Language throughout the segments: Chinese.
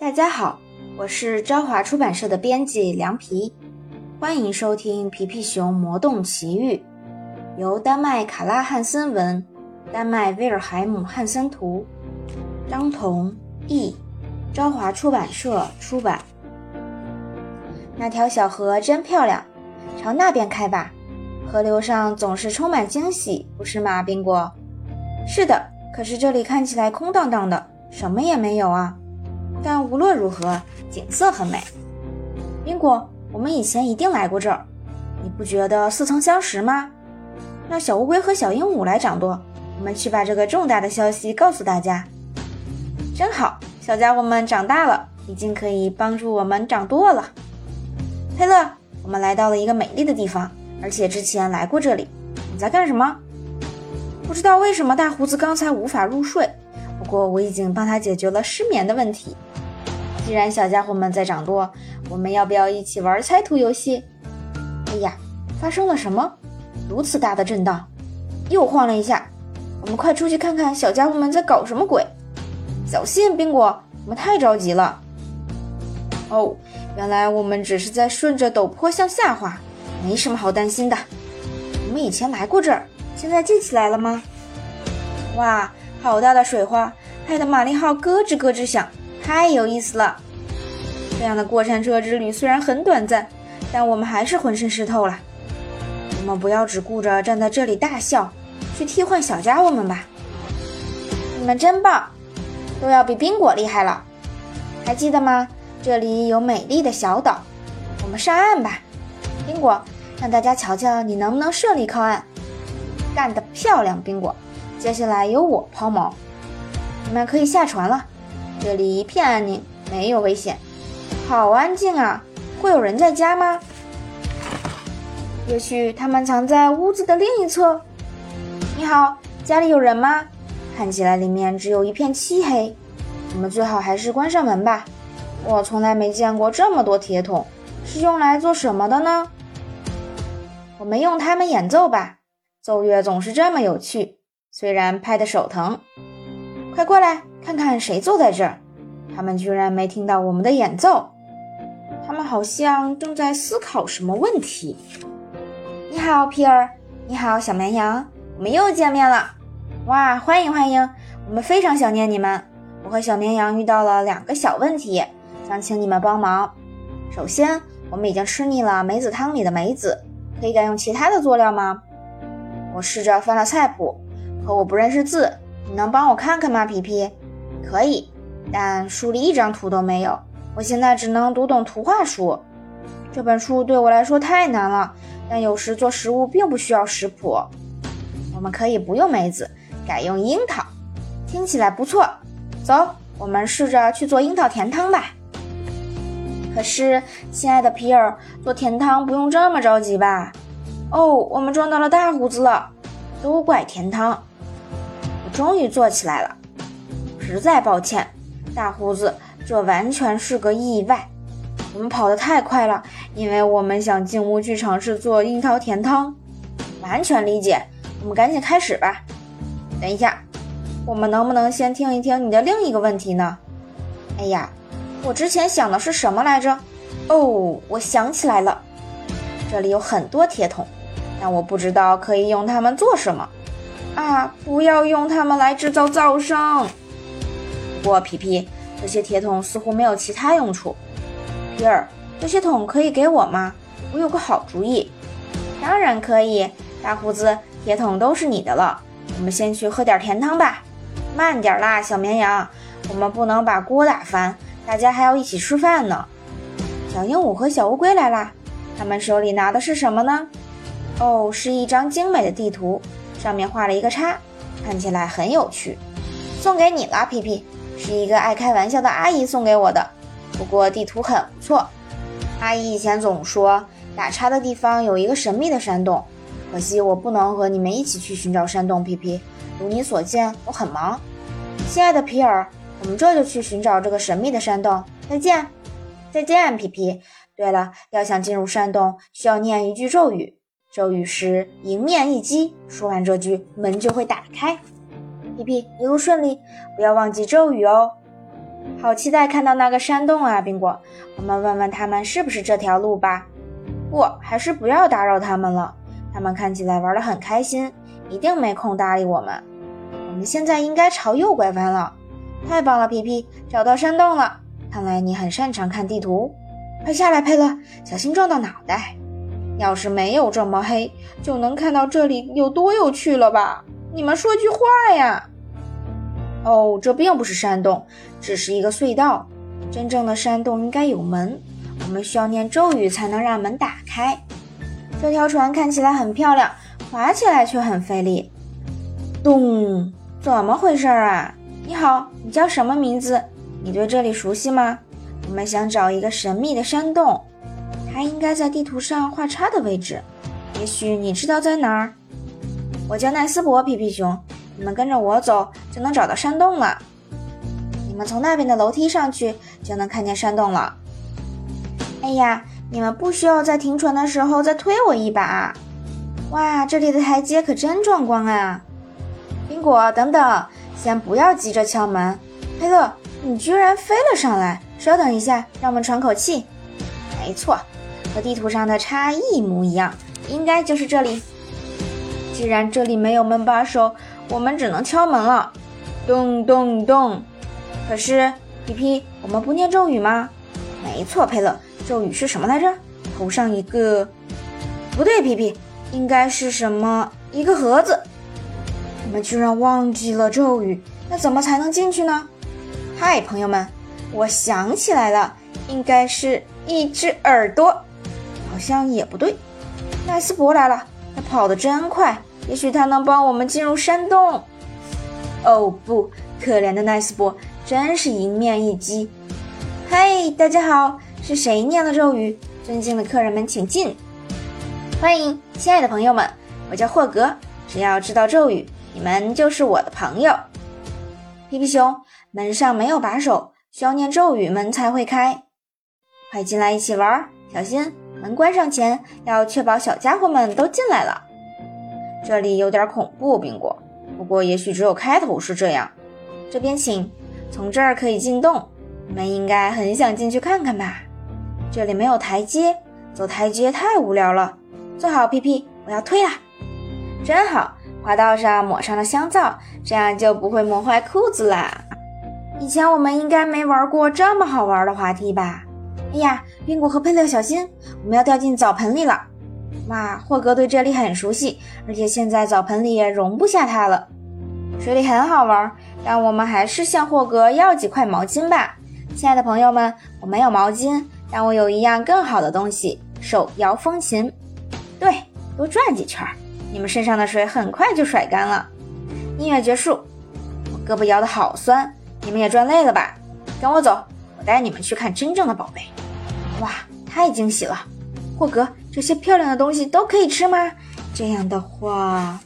大家好，我是朝华出版社的编辑梁皮，欢迎收听皮皮熊魔动奇遇，由丹麦卡拉汉森文，丹麦威尔海姆汉森图，张彤译，朝华出版社出版。那条小河真漂亮，朝那边开吧，河流上总是充满惊喜，不是吗，宾果？是的，可是这里看起来空荡荡的，什么也没有啊。但无论如何，景色很美。宾果，我们以前一定来过这儿，你不觉得似曾相识吗？让小乌龟和小鹦鹉来掌舵，我们去把这个重大的消息告诉大家。真好，小家伙们长大了，已经可以帮助我们掌舵了。佩勒，我们来到了一个美丽的地方，而且之前来过这里。你在干什么？不知道为什么大胡子刚才无法入睡，不过我已经帮他解决了失眠的问题。既然小家伙们在掌舵，我们要不要一起玩猜图游戏？哎呀，发生了什么？如此大的震荡，又晃了一下。我们快出去看看小家伙们在搞什么鬼。小心，宾果，我们太着急了。哦，原来我们只是在顺着陡坡向下滑，没什么好担心的。我们以前来过这儿，现在记起来了吗？哇，好大的水花，害得玛丽号咯吱咯吱响，太有意思了。这样的过山车之旅虽然很短暂，但我们还是浑身湿透了。我们不要只顾着站在这里大笑，去替换小家伙们吧。你们真棒，都要比宾果厉害了。还记得吗？这里有美丽的小岛，我们上岸吧。宾果，让大家瞧瞧你能不能顺利靠岸。干得漂亮，宾果。接下来由我抛锚，你们可以下船了。这里一片安宁，没有危险。好安静啊，会有人在家吗？也许他们藏在屋子的另一侧。你好，家里有人吗？看起来里面只有一片漆黑，我们最好还是关上门吧。我从来没见过这么多铁桶，是用来做什么的呢？我们用它们演奏吧，奏乐总是这么有趣。虽然拍得手疼，快过来看看谁坐在这儿。他们居然没听到我们的演奏，他们好像正在思考什么问题。你好，皮尔。你好，小绵羊。我们又见面了。哇，欢迎欢迎，我们非常想念你们。我和小绵羊遇到了2个小问题，想请你们帮忙。首先，我们已经吃腻了梅子汤里的梅子，可以改用其他的佐料吗？我试着翻了菜谱，可我不认识字，你能帮我看看吗，皮皮？可以，但书里一张图都没有，我现在只能读懂图画书。这本书对我来说太难了，但有时做食物并不需要食谱。我们可以不用梅子，改用樱桃。听起来不错，走，我们试着去做樱桃甜汤吧。可是，亲爱的皮尔，做甜汤不用这么着急吧？哦，我们撞到了大胡子了，都怪甜汤。我终于坐起来了，实在抱歉，大胡子，这完全是个意外。我们跑得太快了，因为我们想进屋去尝试做樱桃甜汤。完全理解，我们赶紧开始吧。等一下，我们能不能先听一听你的另一个问题呢？哎呀，我之前想的是什么来着？哦，我想起来了，这里有很多铁桶，但我不知道可以用它们做什么。啊，不要用它们来制造噪声。不过皮皮，这些铁桶似乎没有其他用处。皮尔，这些桶可以给我吗？我有个好主意。当然可以，大胡子，铁桶都是你的了。我们先去喝点甜汤吧。慢点啦，小绵羊，我们不能把锅打翻，大家还要一起吃饭呢。小鹦鹉和小乌龟来啦，他们手里拿的是什么呢？哦，是一张精美的地图，上面画了一个叉，看起来很有趣。送给你了，皮皮，是一个爱开玩笑的阿姨送给我的。不过地图很不错，阿姨以前总说打叉的地方有一个神秘的山洞，可惜我不能和你们一起去寻找山洞，皮皮。如你所见，我很忙。亲爱的皮尔，我们这就去寻找这个神秘的山洞。再见。再见，皮皮。对了，要想进入山洞，需要念一句咒语。咒语是迎面一击，说完这句，门就会打开。皮皮，一路顺利，不要忘记咒语哦。好期待看到那个山洞啊，宾果，我们问问他们是不是这条路吧。不，还是不要打扰他们了，他们看起来玩得很开心，一定没空搭理我们。我们现在应该朝右拐弯了。太棒了，皮皮，找到山洞了，看来你很擅长看地图。快下来，佩勒，小心撞到脑袋。要是没有这么黑，就能看到这里有多有趣了吧？你们说句话呀！哦，这并不是山洞，只是一个隧道。真正的山洞应该有门，我们需要念咒语才能让门打开。这条船看起来很漂亮，划起来却很费力。咚，怎么回事啊？你好，你叫什么名字？你对这里熟悉吗？我们想找一个神秘的山洞，它应该在地图上画叉的位置。也许你知道在哪儿。我叫奈斯伯，皮皮熊，你们跟着我走就能找到山洞了。你们从那边的楼梯上去就能看见山洞了。哎呀，你们不需要在停船的时候再推我一把。哇，这里的台阶可真壮观啊！苹果，等等，先不要急着敲门。佩勒，你居然飞了上来！稍等一下，让我们喘口气。没错，和地图上的差一模一样，应该就是这里。既然这里没有门把手，我们只能敲门了。咚咚咚！可是，皮皮，我们不念咒语吗？没错，佩勒，咒语是什么来着？头上一个……不对，皮皮，应该是什么？一个盒子。我们居然忘记了咒语，那怎么才能进去呢？嗨，朋友们，我想起来了，应该是一只耳朵，好像也不对。奈斯伯来了，他跑得真快，也许他能帮我们进入山洞。哦不，可怜的奈斯伯，真是一面一击。嗨，大家好，是谁念了咒语？尊敬的客人们请进。欢迎，亲爱的朋友们，我叫霍格，只要知道咒语，你们就是我的朋友。皮皮熊，门上没有把手，需要念咒语门才会开。快进来一起玩，小心门关上前要确保小家伙们都进来了。这里有点恐怖，宾果，不过也许只有开头是这样。这边请，从这儿可以进洞，你们应该很想进去看看吧。这里没有台阶，走台阶太无聊了。坐好，皮皮，我要推啦。真好，滑道上抹上了香皂，这样就不会磨坏裤子啦。以前我们应该没玩过这么好玩的滑梯吧？哎呀，宾果和佩勒，小心，我们要掉进澡盆里了！哇，霍格对这里很熟悉，而且现在澡盆里也容不下它了。水里很好玩，但我们还是向霍格要几块毛巾吧。亲爱的朋友们，我没有毛巾，但我有一样更好的东西——手摇风琴。对，多转几圈，你们身上的水很快就甩干了。音乐结束，我胳膊摇得好酸。你们也转累了吧？跟我走，我带你们去看真正的宝贝。哇，太惊喜了！霍格，这些漂亮的东西都可以吃吗？这样的话，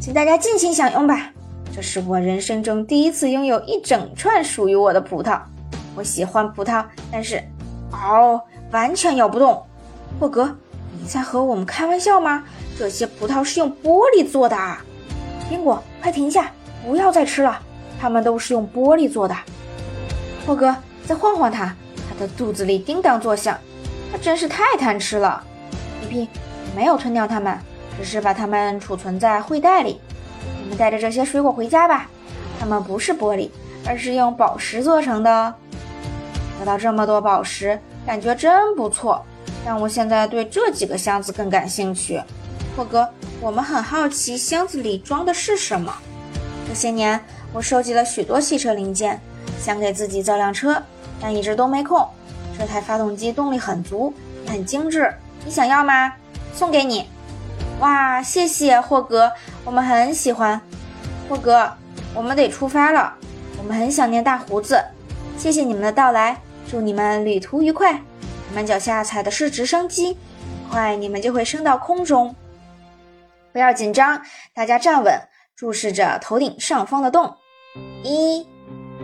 请大家尽情享用吧。这是我人生中第一次拥有一整串属于我的葡萄。我喜欢葡萄，但是，完全咬不动。霍格，你在和我们开玩笑吗？这些葡萄是用玻璃做的啊！苹果，快停下，不要再吃了。它们都是用玻璃做的。霍格，再晃晃它，它的肚子里叮当作响，它真是太贪吃了。皮皮，没有吞掉它们，只是把它们储存在灰袋里。你们带着这些水果回家吧，它们不是玻璃，而是用宝石做成的哦。得到这么多宝石，感觉真不错，但我现在对这几个箱子更感兴趣。霍格，我们很好奇箱子里装的是什么。这些年我收集了许多汽车零件，想给自己造辆车，但一直都没空。这台发动机动力很足，也很精致，你想要吗？送给你。哇，谢谢霍格，我们很喜欢。霍格，我们得出发了，我们很想念大胡子。谢谢你们的到来，祝你们旅途愉快。你们脚下踩的是直升机，很快你们就会升到空中。不要紧张，大家站稳。注视着头顶上方的洞，1、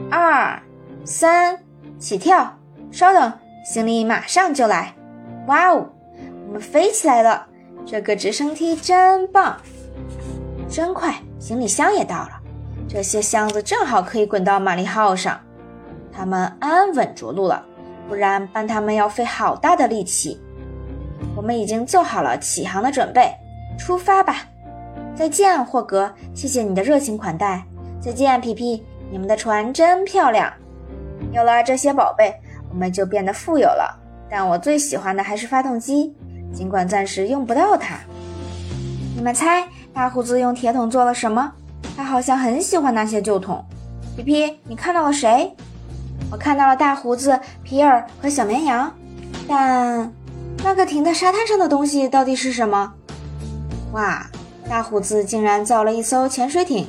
2、3，起跳！稍等，行李马上就来。哇哦，我们飞起来了！这个直升梯真棒，真快！行李箱也到了，这些箱子正好可以滚到玛丽号上。它们安稳着陆了，不然搬它们要费好大的力气。我们已经做好了起航的准备，出发吧！再见，霍格，谢谢你的热情款待。再见，皮皮，你们的船真漂亮。有了这些宝贝，我们就变得富有了。但我最喜欢的还是发动机，尽管暂时用不到它。你们猜，大胡子用铁桶做了什么？他好像很喜欢那些旧桶。皮皮，你看到了谁？我看到了大胡子、皮尔和小绵羊，但那个停在沙滩上的东西到底是什么？哇，大胡子竟然造了一艘潜水艇，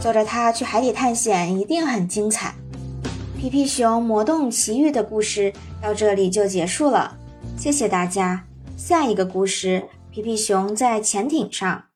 坐着它去海底探险一定很精彩。皮皮熊魔动奇遇的故事到这里就结束了，谢谢大家。下一个故事，皮皮熊在潜艇上。